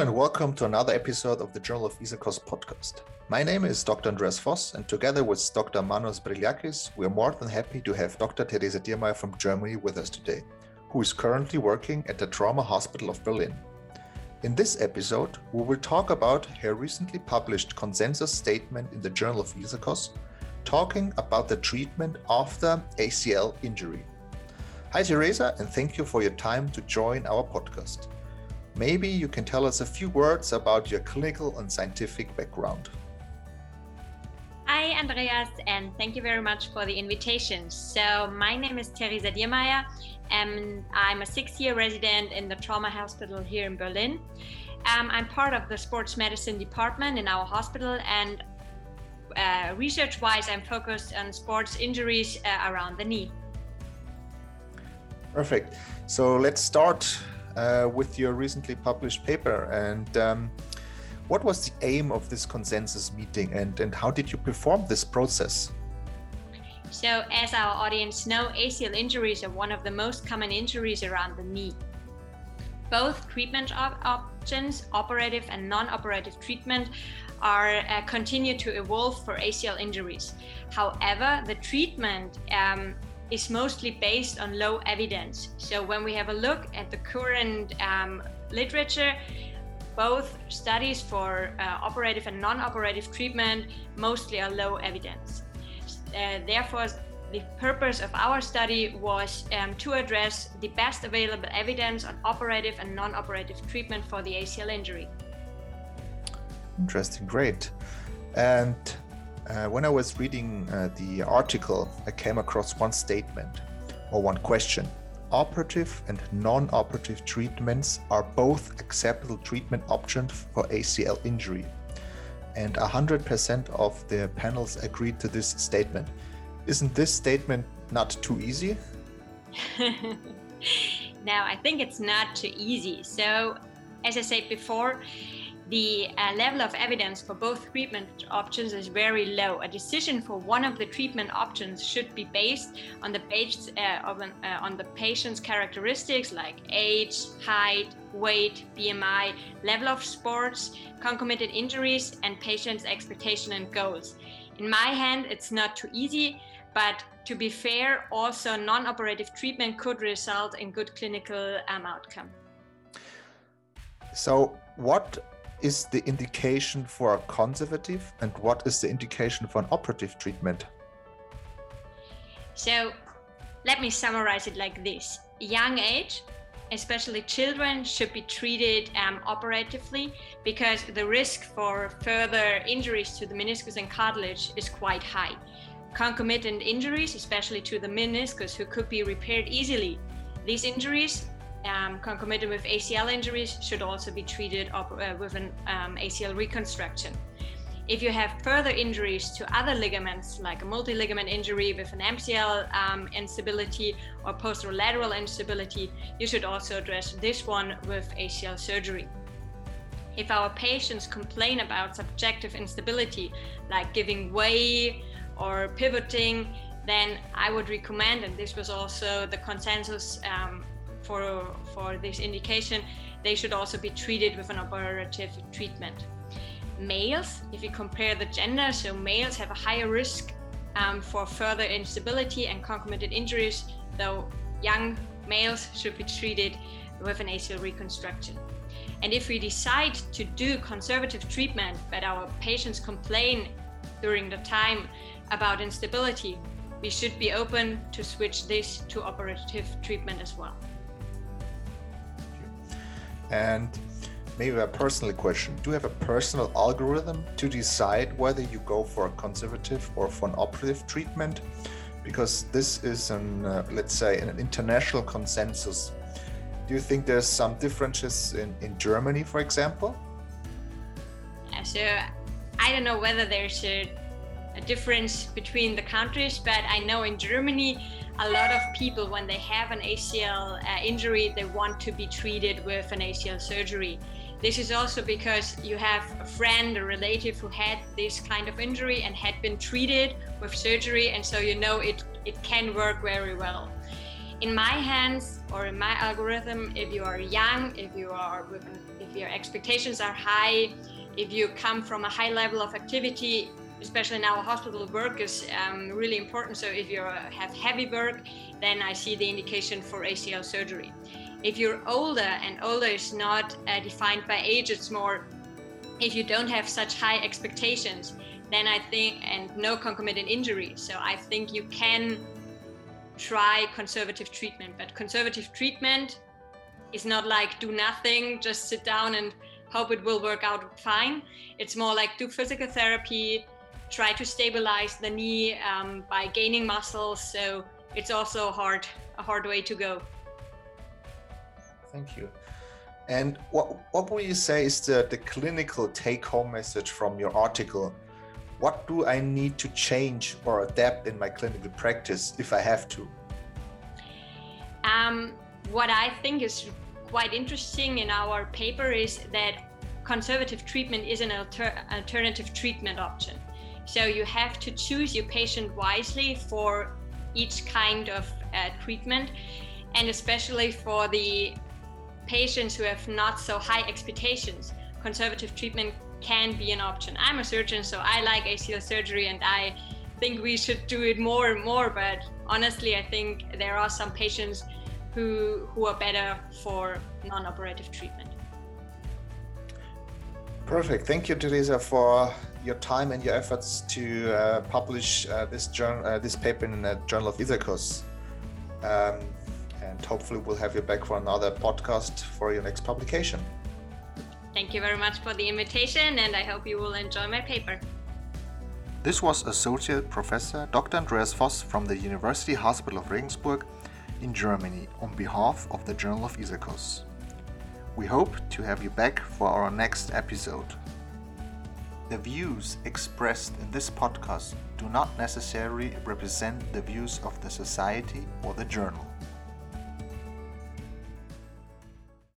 Hello and welcome to another episode of the Journal of Isakos podcast. My name is Dr. Andreas Voss, and together with Dr. Manos Briliakis, we are more than happy to have Dr. Theresa Diermeier from Germany with us today, who is currently working at the Trauma Hospital of Berlin. In this episode, we will talk about her recently published consensus statement in the Journal of Isakos, talking about the treatment after ACL injury. Hi Theresa, and thank you for your time to join our podcast. Maybe you can tell us a few words about your clinical and scientific background. Hi Andreas, and thank you very much for the invitation. So my name is Theresa Diermeier, and I'm a 6-year resident in the trauma hospital here in Berlin. I'm part of the sports medicine department in our hospital, and research-wise I'm focused on sports injuries around the knee. Perfect. So let's start with your recently published paper. And what was the aim of this consensus meeting, and how did you perform this process? So as our audience know, ACL injuries are one of the most common injuries around the knee. Both treatment options, operative and non-operative treatment, are continue to evolve for ACL injuries. However, the treatment is mostly based on low evidence. So when we have a look at the current literature, both studies for operative and non-operative treatment mostly are low evidence. Therefore, the purpose of our study was to address the best available evidence on operative and non-operative treatment for the ACL injury. Interesting, great. And when I was reading the article, I came across one statement or one question. Operative and non-operative treatments are both acceptable treatment options for ACL injury. And 100% of the panels agreed to this statement. Isn't this statement not too easy? No, I think it's not too easy. So, as I said before, the level of evidence for both treatment options is very low. A decision for one of the treatment options should be based on the on the patient's characteristics like age, height, weight, BMI, level of sports, concomitant injuries, and patient's expectation and goals. In my hand, it's not too easy, but to be fair, also non-operative treatment could result in good clinical outcome. So what is the indication for a conservative and what is the indication for an operative treatment? So let me summarize it like this. Young age, especially children, should be treated operatively because the risk for further injuries to the meniscus and cartilage is quite high. Concomitant injuries, especially to the meniscus, who could be repaired easily. These injuries, concomitant with ACL injuries, should also be treated with an ACL reconstruction. If you have further injuries to other ligaments, like a multi-ligament injury with an MCL instability or posterolateral instability, you should also address this one with ACL surgery. If our patients complain about subjective instability, like giving way or pivoting, then I would recommend, and this was also the consensus for this indication, they should also be treated with an operative treatment. Males, if you compare the gender, so males have a higher risk for further instability and concomitant injuries, though young males should be treated with an ACL reconstruction. And if we decide to do conservative treatment, but our patients complain during the time about instability, we should be open to switch this to operative treatment as well. And maybe a personal question. Do you have a personal algorithm to decide whether you go for a conservative or for an operative treatment? Because this is an international consensus. Do you think there's some differences in Germany, for example? So I don't know whether there's a difference between the countries, but I know in Germany, a lot of people, when they have an ACL injury, they want to be treated with an ACL surgery. This is also because you have a friend or relative who had this kind of injury and had been treated with surgery, and so you know it can work very well. in my hands or in my algorithm, if you are young, if your expectations are high, if you come from a high level of activity, especially now hospital work is really important. So if you have heavy work, then I see the indication for ACL surgery. If you're older, and older is not defined by age, it's more if you don't have such high expectations, then I think, and no concomitant injury. So I think you can try conservative treatment, but conservative treatment is not like do nothing, just sit down and hope it will work out fine. It's more like do physical therapy, try to stabilize the knee by gaining muscles. So it's also a hard way to go. Thank you. And what would you say is the clinical take-home message from your article? What do I need to change or adapt in my clinical practice if I have to? What I think is quite interesting in our paper is that conservative treatment is an alternative treatment option. So you have to choose your patient wisely for each kind of treatment, and especially for the patients who have not so high expectations, conservative treatment can be an option. I'm a surgeon, so I like ACL surgery and I think we should do it more and more, but honestly, I think there are some patients who are better for non-operative treatment. Perfect. Thank you, Theresa, for your time and your efforts to publish this paper in the Journal of Isakos. And hopefully we'll have you back for another podcast for your next publication. Thank you very much for the invitation, and I hope you will enjoy my paper. This was Associate Professor Dr. Andreas Voss from the University Hospital of Regensburg in Germany on behalf of the Journal of Isakos. We hope to have you back for our next episode. The views expressed in this podcast do not necessarily represent the views of the Society or the Journal.